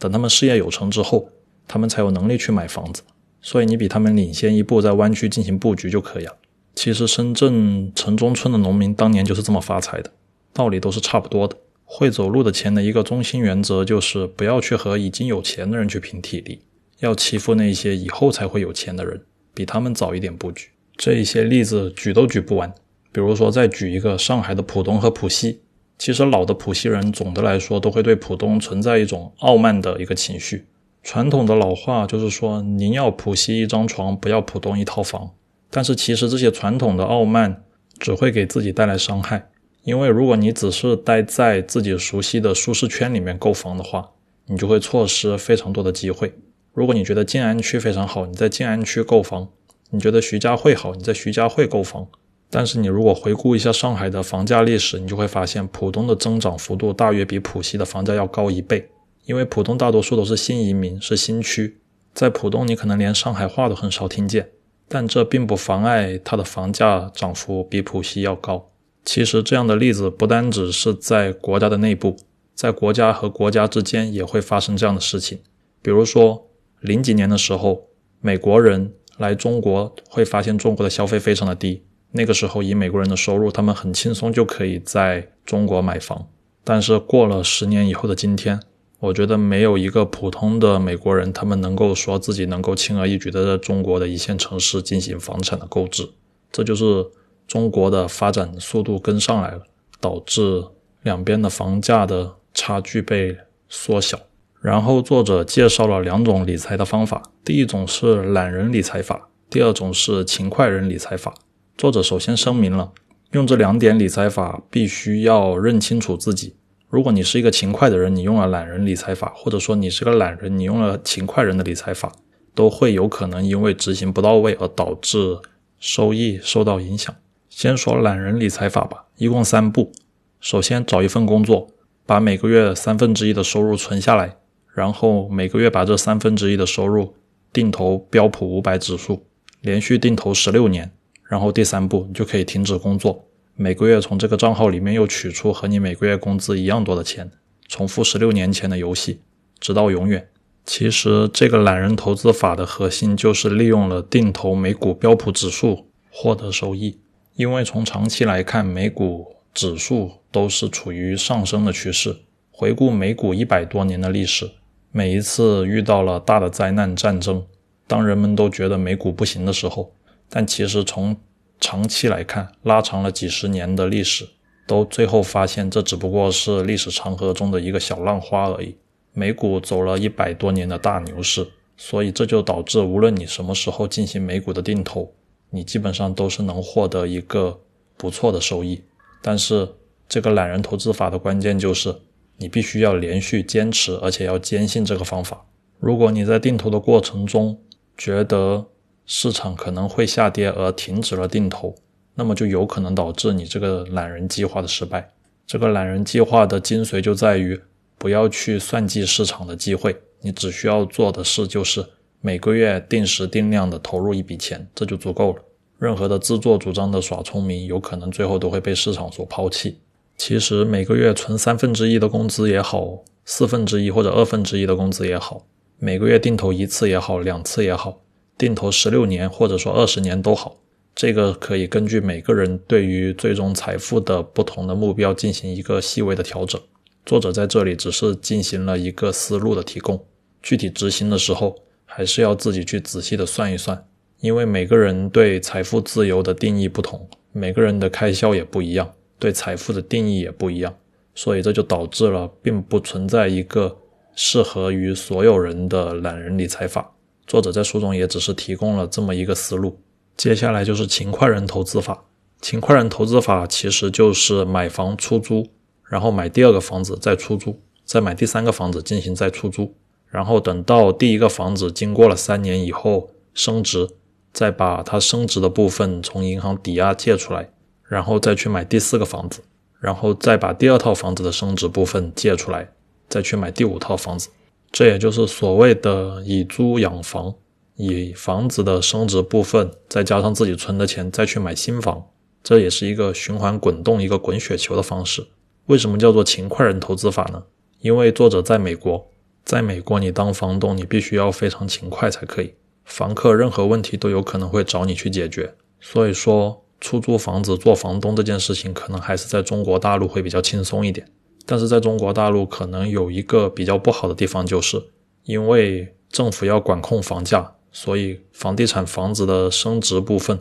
等他们事业有成之后，他们才有能力去买房子，所以你比他们领先一步，在湾区进行布局就可以了。其实深圳城中村的农民当年就是这么发财的，道理都是差不多的。会走路的钱的一个中心原则就是不要去和已经有钱的人去拼体力，要欺负那些以后才会有钱的人，比他们早一点布局。这一些例子举都举不完，比如说再举一个上海的浦东和浦西。其实老的浦西人总的来说都会对浦东存在一种傲慢的一个情绪，传统的老话就是说您要浦西一张床，不要浦东一套房。但是其实这些传统的傲慢只会给自己带来伤害，因为如果你只是待在自己熟悉的舒适圈里面购房的话，你就会错失非常多的机会。如果你觉得静安区非常好，你在静安区购房，你觉得徐家汇好，你在徐家汇购房。但是你如果回顾一下上海的房价历史，你就会发现浦东的增长幅度大约比浦西的房价要高一倍，因为浦东大多数都是新移民，是新区，在浦东你可能连上海话都很少听见，但这并不妨碍它的房价涨幅比浦西要高。其实这样的例子不单只是在国家的内部，在国家和国家之间也会发生这样的事情。比如说零几年的时候，美国人来中国会发现中国的消费非常的低，那个时候以美国人的收入，他们很轻松就可以在中国买房。但是过了十年以后的今天，我觉得没有一个普通的美国人他们能够说自己能够轻而易举的在中国的一线城市进行房产的购置。这就是中国的发展速度跟上来了，导致两边的房价的差距被缩小。然后作者介绍了两种理财的方法，第一种是懒人理财法，第二种是勤快人理财法。作者首先声明了，用这两点理财法必须要认清楚自己。如果你是一个勤快的人，你用了懒人理财法，或者说你是个懒人，你用了勤快人的理财法，都会有可能因为执行不到位而导致收益受到影响。先说懒人理财法吧，一共三步。首先找一份工作，把每个月三分之一的收入存下来，然后每个月把这三分之一的收入定投标普五百指数，连续定投十六年，然后第三步你就可以停止工作，每个月从这个账号里面又取出和你每个月工资一样多的钱，重复十六年前的游戏，直到永远。其实这个懒人投资法的核心就是利用了定投美股标普指数获得收益，因为从长期来看，美股指数都是处于上升的趋势。回顾美股一百多年的历史，每一次遇到了大的灾难战争，当人们都觉得美股不行的时候，但其实从长期来看，拉长了几十年的历史，都最后发现这只不过是历史长河中的一个小浪花而已。美股走了一百多年的大牛市，所以这就导致无论你什么时候进行美股的定投，你基本上都是能获得一个不错的收益。但是这个懒人投资法的关键就是你必须要连续坚持，而且要坚信这个方法。如果你在定投的过程中觉得市场可能会下跌而停止了定投，那么就有可能导致你这个懒人计划的失败。这个懒人计划的精髓就在于不要去算计市场的机会，你只需要做的事就是每个月定时定量的投入一笔钱，这就足够了。任何的自作主张的耍聪明，有可能最后都会被市场所抛弃。其实每个月存三分之一的工资也好，四分之一或者二分之一的工资也好，每个月定投一次也好，两次也好，定投十六年或者说二十年都好，这个可以根据每个人对于最终财富的不同的目标进行一个细微的调整。作者在这里只是进行了一个思路的提供，具体执行的时候还是要自己去仔细的算一算，因为每个人对财富自由的定义不同，每个人的开销也不一样，对财富的定义也不一样，所以这就导致了并不存在一个适合于所有人的懒人理财法。作者在书中也只是提供了这么一个思路。接下来就是勤快人投资法。勤快人投资法其实就是买房出租，然后买第二个房子再出租，再买第三个房子进行再出租，然后等到第一个房子经过了三年以后升值，再把它升值的部分从银行抵押借出来，然后再去买第四个房子，然后再把第二套房子的升值部分借出来，再去买第五套房子。这也就是所谓的以租养房，以房子的升值部分再加上自己存的钱再去买新房。这也是一个循环滚动，一个滚雪球的方式。为什么叫做勤快人投资法呢？因为作者在美国，在美国你当房东你必须要非常勤快才可以，房客任何问题都有可能会找你去解决。所以说出租房子做房东这件事情可能还是在中国大陆会比较轻松一点，但是在中国大陆可能有一个比较不好的地方，就是因为政府要管控房价，所以房地产房子的升值部分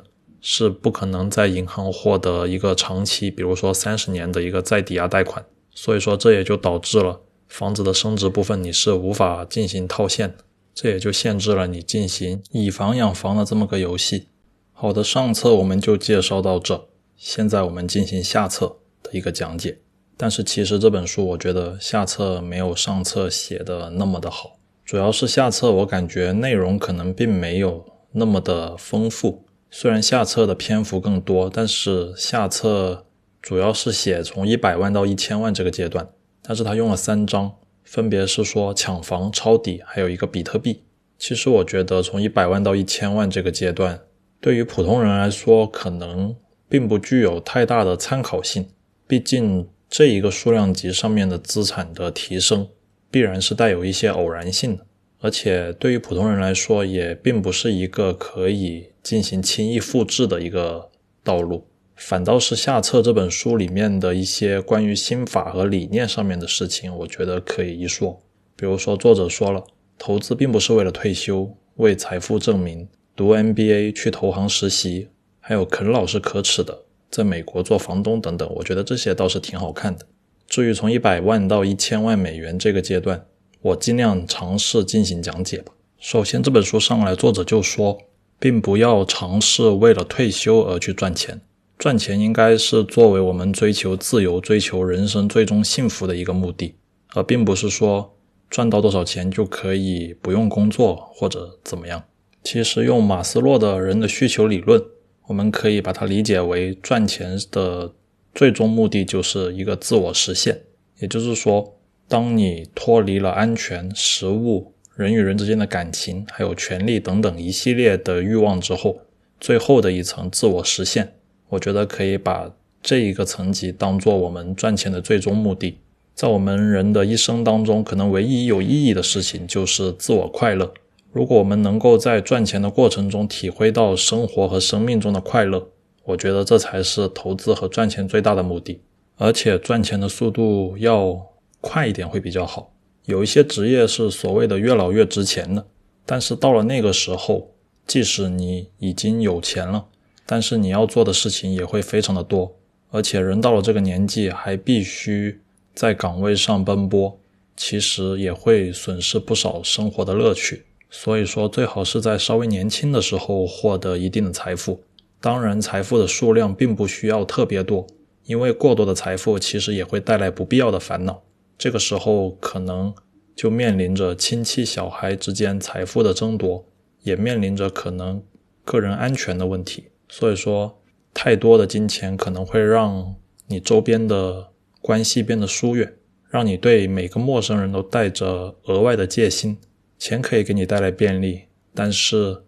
是不可能在银行获得一个长期，比如说三十年的一个再抵押贷款，所以说这也就导致了房子的升值部分你是无法进行套现的，这也就限制了你进行以房养房的这么个游戏。好的，上册我们就介绍到这，现在我们进行下册的一个讲解。但是其实这本书我觉得下册没有上册写的那么的好，主要是下册我感觉内容可能并没有那么的丰富，虽然下册的篇幅更多，但是下册主要是写从一百万到一千万这个阶段，但是他用了三章，分别是说抢房、抄底，还有一个比特币。其实我觉得从一百万到一千万这个阶段对于普通人来说可能并不具有太大的参考性，毕竟这一个数量级上面的资产的提升必然是带有一些偶然性的，而且对于普通人来说也并不是一个可以进行轻易复制的一个道路。反倒是下册这本书里面的一些关于心法和理念上面的事情我觉得可以一说。比如说作者说了，投资并不是为了退休，为财富证明，读 M B A 去投行实习，还有啃老是可耻的，在美国做房东等等，我觉得这些倒是挺好看的。至于从一百万到一千万美元这个阶段，我尽量尝试进行讲解吧。首先这本书上来作者就说，并不要尝试为了退休而去赚钱，赚钱应该是作为我们追求自由，追求人生最终幸福的一个目的，而并不是说赚到多少钱就可以不用工作或者怎么样。其实用马斯洛的人的需求理论，我们可以把它理解为赚钱的最终目的就是一个自我实现，也就是说当你脱离了安全、食物、人与人之间的感情还有权利等等一系列的欲望之后，最后的一层自我实现，我觉得可以把这一个层级当作我们赚钱的最终目的。在我们人的一生当中可能唯一有意义的事情就是自我快乐，如果我们能够在赚钱的过程中体会到生活和生命中的快乐，我觉得这才是投资和赚钱最大的目的。而且赚钱的速度要快一点会比较好，有一些职业是所谓的越老越值钱的，但是到了那个时候即使你已经有钱了，但是你要做的事情也会非常的多，而且人到了这个年纪还必须在岗位上奔波，其实也会损失不少生活的乐趣。所以说最好是在稍微年轻的时候获得一定的财富，当然财富的数量并不需要特别多，因为过多的财富其实也会带来不必要的烦恼，这个时候可能就面临着亲戚小孩之间财富的争夺，也面临着可能个人安全的问题。所以说太多的金钱可能会让你周边的关系变得疏远，让你对每个陌生人都带着额外的戒心。钱可以给你带来便利，但是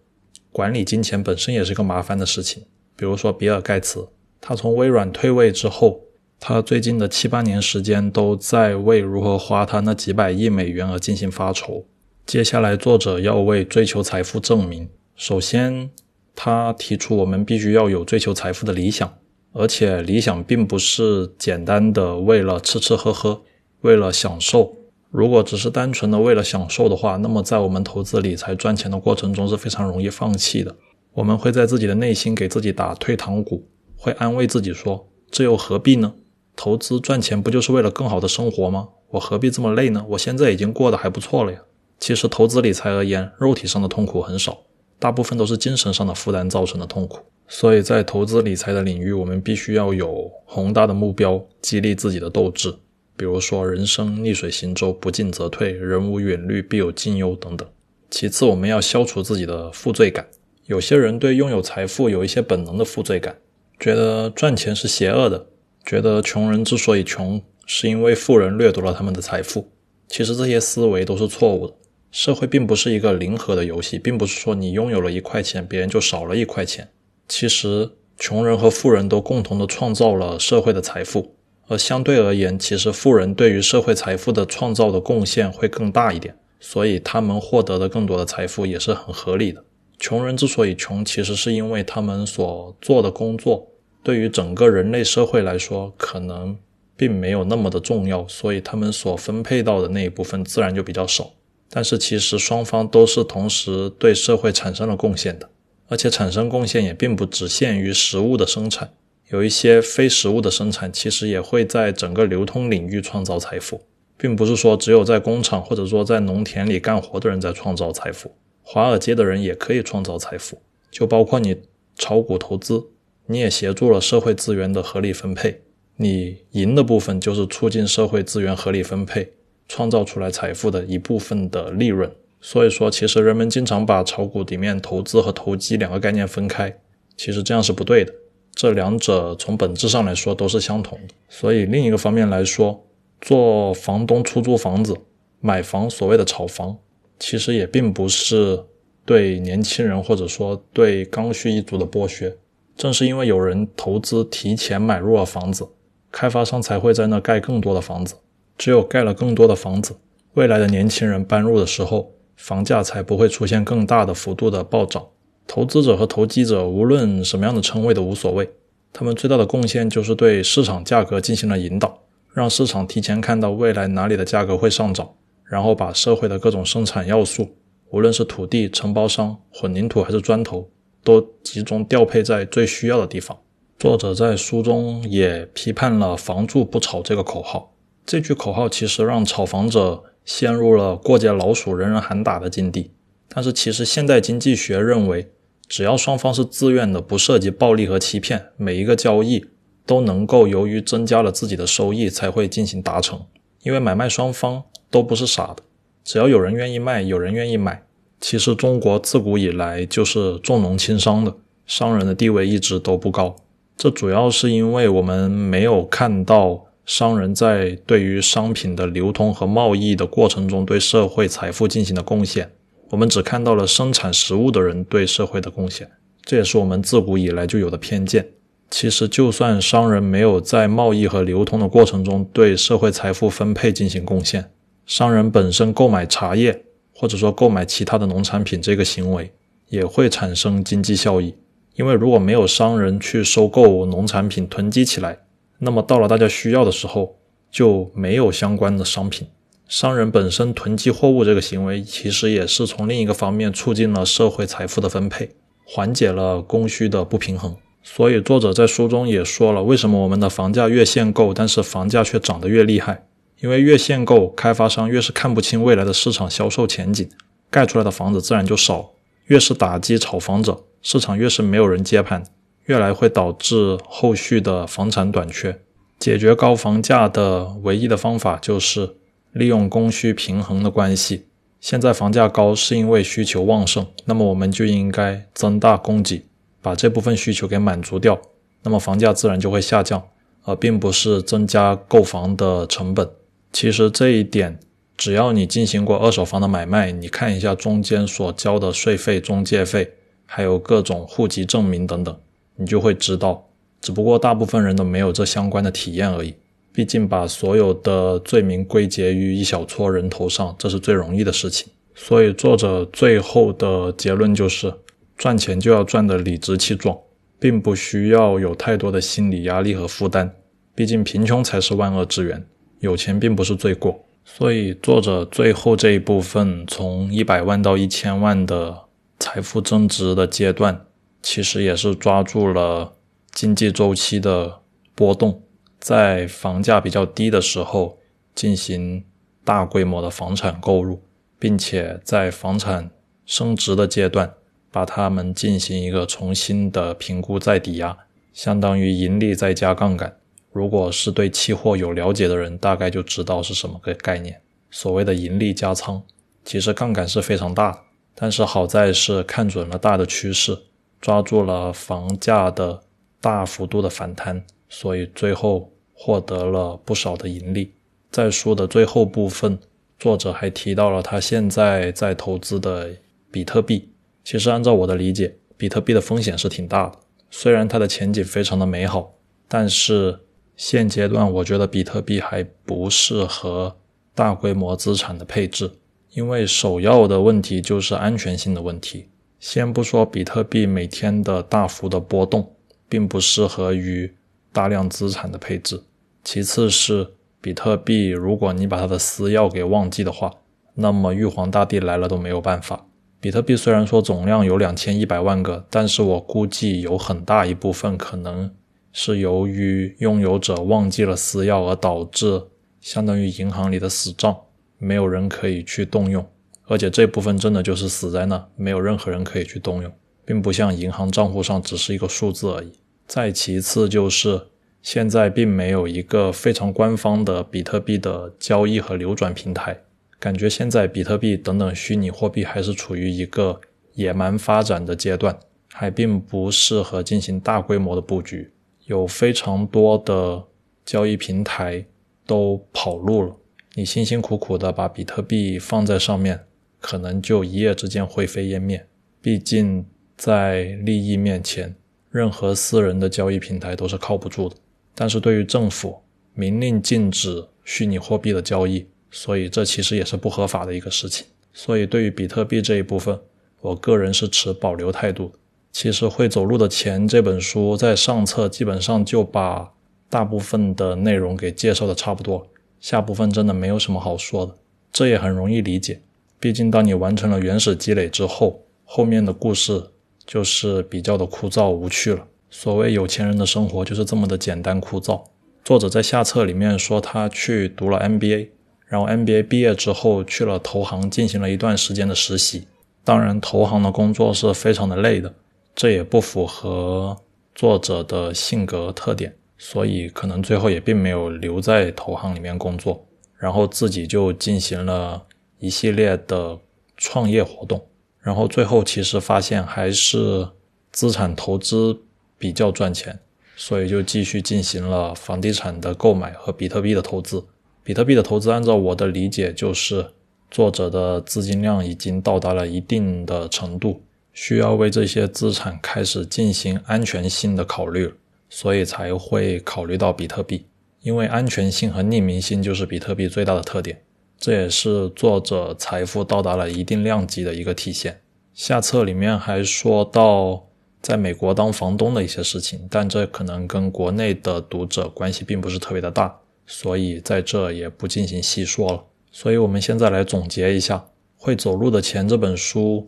管理金钱本身也是个麻烦的事情。比如说比尔盖茨，他从微软退位之后，他最近的七八年时间都在为如何花他那几百亿美元而进行发愁。接下来作者要为追求财富证明，首先他提出我们必须要有追求财富的理想，而且理想并不是简单的为了吃吃喝喝，为了享受。如果只是单纯的为了享受的话，那么在我们投资理财赚钱的过程中是非常容易放弃的，我们会在自己的内心给自己打退堂鼓，会安慰自己说这又何必呢，投资赚钱不就是为了更好的生活吗，我何必这么累呢，我现在已经过得还不错了呀。其实投资理财而言，肉体上的痛苦很少，大部分都是精神上的负担造成的痛苦。所以在投资理财的领域，我们必须要有宏大的目标，激励自己的斗志，比如说人生逆水行舟，不进则退，人无远虑，必有近忧等等。其次，我们要消除自己的负罪感。有些人对拥有财富有一些本能的负罪感，觉得赚钱是邪恶的，觉得穷人之所以穷是因为富人掠夺了他们的财富。其实这些思维都是错误的。社会并不是一个零和的游戏，并不是说你拥有了一块钱，别人就少了一块钱。其实穷人和富人都共同的创造了社会的财富，而相对而言，其实富人对于社会财富的创造的贡献会更大一点，所以他们获得的更多的财富也是很合理的。穷人之所以穷，其实是因为他们所做的工作对于整个人类社会来说可能并没有那么的重要，所以他们所分配到的那一部分自然就比较少。但是其实双方都是同时对社会产生了贡献的，而且产生贡献也并不只限于食物的生产，有一些非食物的生产其实也会在整个流通领域创造财富，并不是说只有在工厂或者说在农田里干活的人在创造财富，华尔街的人也可以创造财富，就包括你炒股投资，你也协助了社会资源的合理分配，你赢的部分就是促进社会资源合理分配创造出来财富的一部分的利润。所以说其实人们经常把炒股里面投资和投机两个概念分开，其实这样是不对的，这两者从本质上来说都是相同的。所以另一个方面来说，做房东出租房子买房，所谓的炒房，其实也并不是对年轻人或者说对刚需一族的剥削，正是因为有人投资提前买入了房子，开发商才会在那盖更多的房子，只有盖了更多的房子，未来的年轻人搬入的时候，房价才不会出现更大的幅度的暴涨。投资者和投机者无论什么样的称谓都无所谓，他们最大的贡献就是对市场价格进行了引导，让市场提前看到未来哪里的价格会上涨，然后把社会的各种生产要素，无论是土地、承包商、混凝土还是砖头，都集中调配在最需要的地方。作者在书中也批判了房住不炒这个口号，这句口号其实让炒房者陷入了过街老鼠人人喊打的境地。但是其实现代经济学认为，只要双方是自愿的，不涉及暴力和欺骗，每一个交易都能够由于增加了自己的收益才会进行达成，因为买卖双方都不是傻的，只要有人愿意卖，有人愿意买。其实中国自古以来就是重农轻商的，商人的地位一直都不高，这主要是因为我们没有看到商人在对于商品的流通和贸易的过程中对社会财富进行的贡献，我们只看到了生产食物的人对社会的贡献，这也是我们自古以来就有的偏见。其实就算商人没有在贸易和流通的过程中对社会财富分配进行贡献，商人本身购买茶叶或者说购买其他的农产品这个行为也会产生经济效益，因为如果没有商人去收购农产品囤积起来，那么到了大家需要的时候就没有相关的商品。商人本身囤积货物这个行为其实也是从另一个方面促进了社会财富的分配，缓解了供需的不平衡。所以作者在书中也说了，为什么我们的房价越限购，但是房价却涨得越厉害，因为越限购，开发商越是看不清未来的市场销售前景，盖出来的房子自然就少，越是打击炒房者，市场越是没有人接盘，越来会导致后续的房产短缺。解决高房价的唯一的方法就是利用供需平衡的关系，现在房价高是因为需求旺盛，那么我们就应该增大供给，把这部分需求给满足掉，那么房价自然就会下降，而并不是增加购房的成本。其实这一点只要你进行过二手房的买卖，你看一下中间所交的税费、中介费还有各种户籍证明等等，你就会知道，只不过大部分人都没有这相关的体验而已，毕竟把所有的罪名归结于一小撮人头上，这是最容易的事情。所以作者最后的结论就是，赚钱就要赚得理直气壮，并不需要有太多的心理压力和负担，毕竟贫穷才是万恶之源，有钱并不是罪过。所以作者最后这一部分从一百万到一千万的财富增值的阶段，其实也是抓住了经济周期的波动，在房价比较低的时候进行大规模的房产购入，并且在房产升值的阶段把它们进行一个重新的评估再抵押，相当于盈利再加杠杆。如果是对期货有了解的人，大概就知道是什么个概念。所谓的盈利加仓，其实杠杆是非常大的，但是好在是看准了大的趋势，抓住了房价的大幅度的反弹，所以最后获得了不少的盈利。在书的最后部分，作者还提到了他现在在投资的比特币。其实按照我的理解，比特币的风险是挺大的，虽然它的前景非常的美好，但是现阶段我觉得比特币还不适合大规模资产的配置，因为首要的问题就是安全性的问题。先不说比特币每天的大幅的波动，并不适合于大量资产的配置。其次是比特币，如果你把它的私钥给忘记的话，那么玉皇大帝来了都没有办法。比特币虽然说总量有两千一百万个，但是我估计有很大一部分可能是由于拥有者忘记了私钥而导致相当于银行里的死账，没有人可以去动用，而且这部分真的就是死在那，没有任何人可以去动用，并不像银行账户上只是一个数字而已。再其次就是现在并没有一个非常官方的比特币的交易和流转平台，感觉现在比特币等等虚拟货币还是处于一个野蛮发展的阶段，还并不适合进行大规模的布局。有非常多的交易平台都跑路了，你辛辛苦苦的把比特币放在上面，可能就一夜之间灰飞烟灭。毕竟在利益面前，任何私人的交易平台都是靠不住的。但是对于政府明令禁止虚拟货币的交易，所以这其实也是不合法的一个事情。所以对于比特币这一部分，我个人是持保留态度的。其实《会走路的钱》这本书在上册基本上就把大部分的内容给介绍的差不多了，下部分真的没有什么好说的。这也很容易理解，毕竟当你完成了原始积累之后，后面的故事就是比较的枯燥无趣了。所谓有钱人的生活就是这么的简单枯燥。作者在下册里面说他去读了 M B A， 然后 M B A 毕业之后去了投行进行了一段时间的实习。当然投行的工作是非常的累的，这也不符合作者的性格特点，所以可能最后也并没有留在投行里面工作，然后自己就进行了一系列的创业活动，然后最后其实发现还是资产投资比较赚钱，所以就继续进行了房地产的购买和比特币的投资。比特币的投资按照我的理解就是作者的资金量已经到达了一定的程度，需要为这些资产开始进行安全性的考虑，所以才会考虑到比特币。因为安全性和匿名性就是比特币最大的特点，这也是作者财富到达了一定量级的一个体现。下册里面还说到在美国当房东的一些事情，但这可能跟国内的读者关系并不是特别的大，所以在这也不进行细说了。所以我们现在来总结一下《会走路的钱》这本书，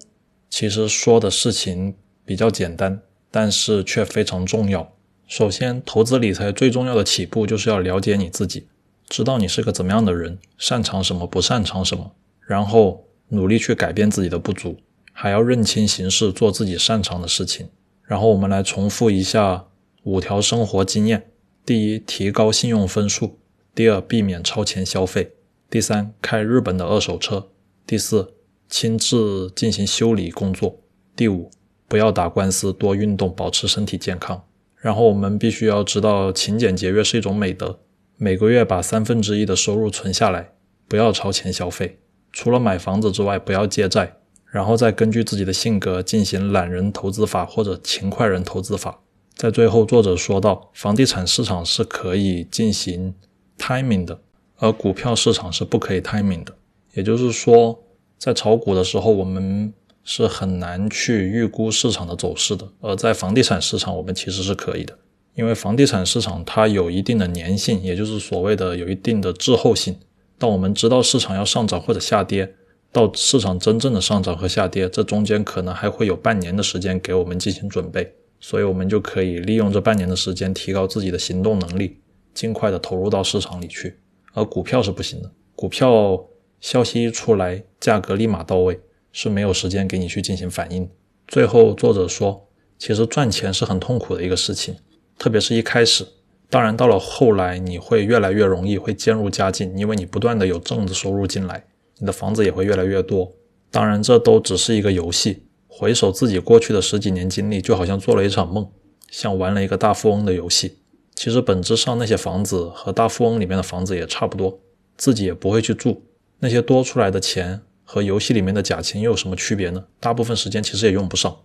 其实说的事情比较简单，但是却非常重要。首先，投资理财最重要的起步就是要了解你自己，知道你是个怎么样的人，擅长什么，不擅长什么，然后努力去改变自己的不足，还要认清形势，做自己擅长的事情。然后我们来重复一下五条生活经验。第一，提高信用分数。第二，避免超前消费。第三，开日本的二手车。第四，亲自进行修理工作。第五，不要打官司，多运动，保持身体健康。然后我们必须要知道勤俭节约是一种美德，每个月把三分之一的收入存下来，不要超前消费。除了买房子之外，不要借债。然后再根据自己的性格进行懒人投资法或者勤快人投资法。在最后，作者说到房地产市场是可以进行 timing 的，而股票市场是不可以 timing 的。也就是说在炒股的时候，我们是很难去预估市场的走势的，而在房地产市场我们其实是可以的。因为房地产市场它有一定的粘性，也就是所谓的有一定的滞后性。当我们知道市场要上涨或者下跌，到市场真正的上涨和下跌，这中间可能还会有半年的时间给我们进行准备，所以我们就可以利用这半年的时间提高自己的行动能力，尽快的投入到市场里去。而股票是不行的，股票消息一出来，价格立马到位，是没有时间给你去进行反应。最后作者说，其实赚钱是很痛苦的一个事情，特别是一开始，当然到了后来你会越来越容易会渐入佳境，因为你不断的有正的收入进来，你的房子也会越来越多。当然这都只是一个游戏，回首自己过去的十几年经历，就好像做了一场梦，像玩了一个大富翁的游戏。其实本质上那些房子和大富翁里面的房子也差不多，自己也不会去住，那些多出来的钱和游戏里面的假钱又有什么区别呢？大部分时间其实也用不上。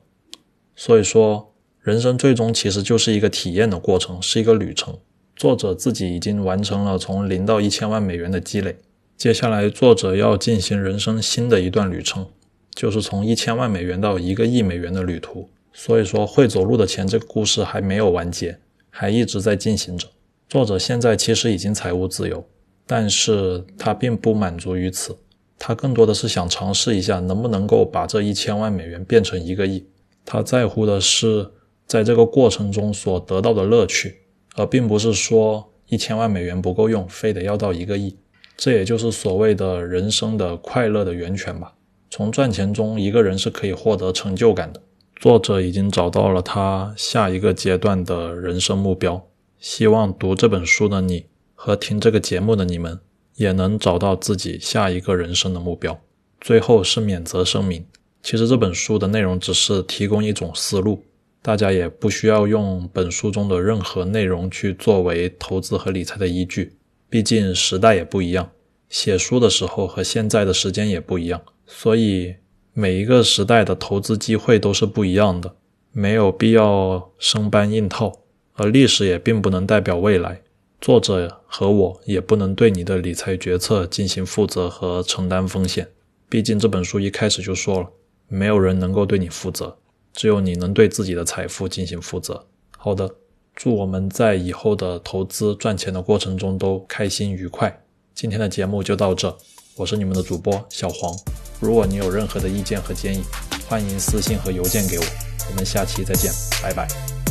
所以说人生最终其实就是一个体验的过程，是一个旅程。作者自己已经完成了从零到一千万美元的积累，接下来作者要进行人生新的一段旅程，就是从一千万美元到一个亿美元的旅途。所以说会走路的钱这个故事还没有完结，还一直在进行着。作者现在其实已经财务自由，但是他并不满足于此，他更多的是想尝试一下能不能够把这一千万美元变成一个亿。他在乎的是在这个过程中所得到的乐趣，而并不是说一千万美元不够用，非得要到一个亿。这也就是所谓的人生的快乐的源泉吧。从赚钱中一个人是可以获得成就感的。作者已经找到了他下一个阶段的人生目标，希望读这本书的你和听这个节目的你们也能找到自己下一个人生的目标。最后是免责声明，其实这本书的内容只是提供一种思路，大家也不需要用本书中的任何内容去作为投资和理财的依据。毕竟时代也不一样，写书的时候和现在的时间也不一样，所以每一个时代的投资机会都是不一样的，没有必要生搬硬套。而历史也并不能代表未来，作者和我也不能对你的理财决策进行负责和承担风险。毕竟这本书一开始就说了，没有人能够对你负责，只有你能对自己的财富进行负责。好的，祝我们在以后的投资赚钱的过程中都开心愉快。今天的节目就到这，我是你们的主播小黄。如果你有任何的意见和建议，欢迎私信和邮件给我。我们下期再见，拜拜。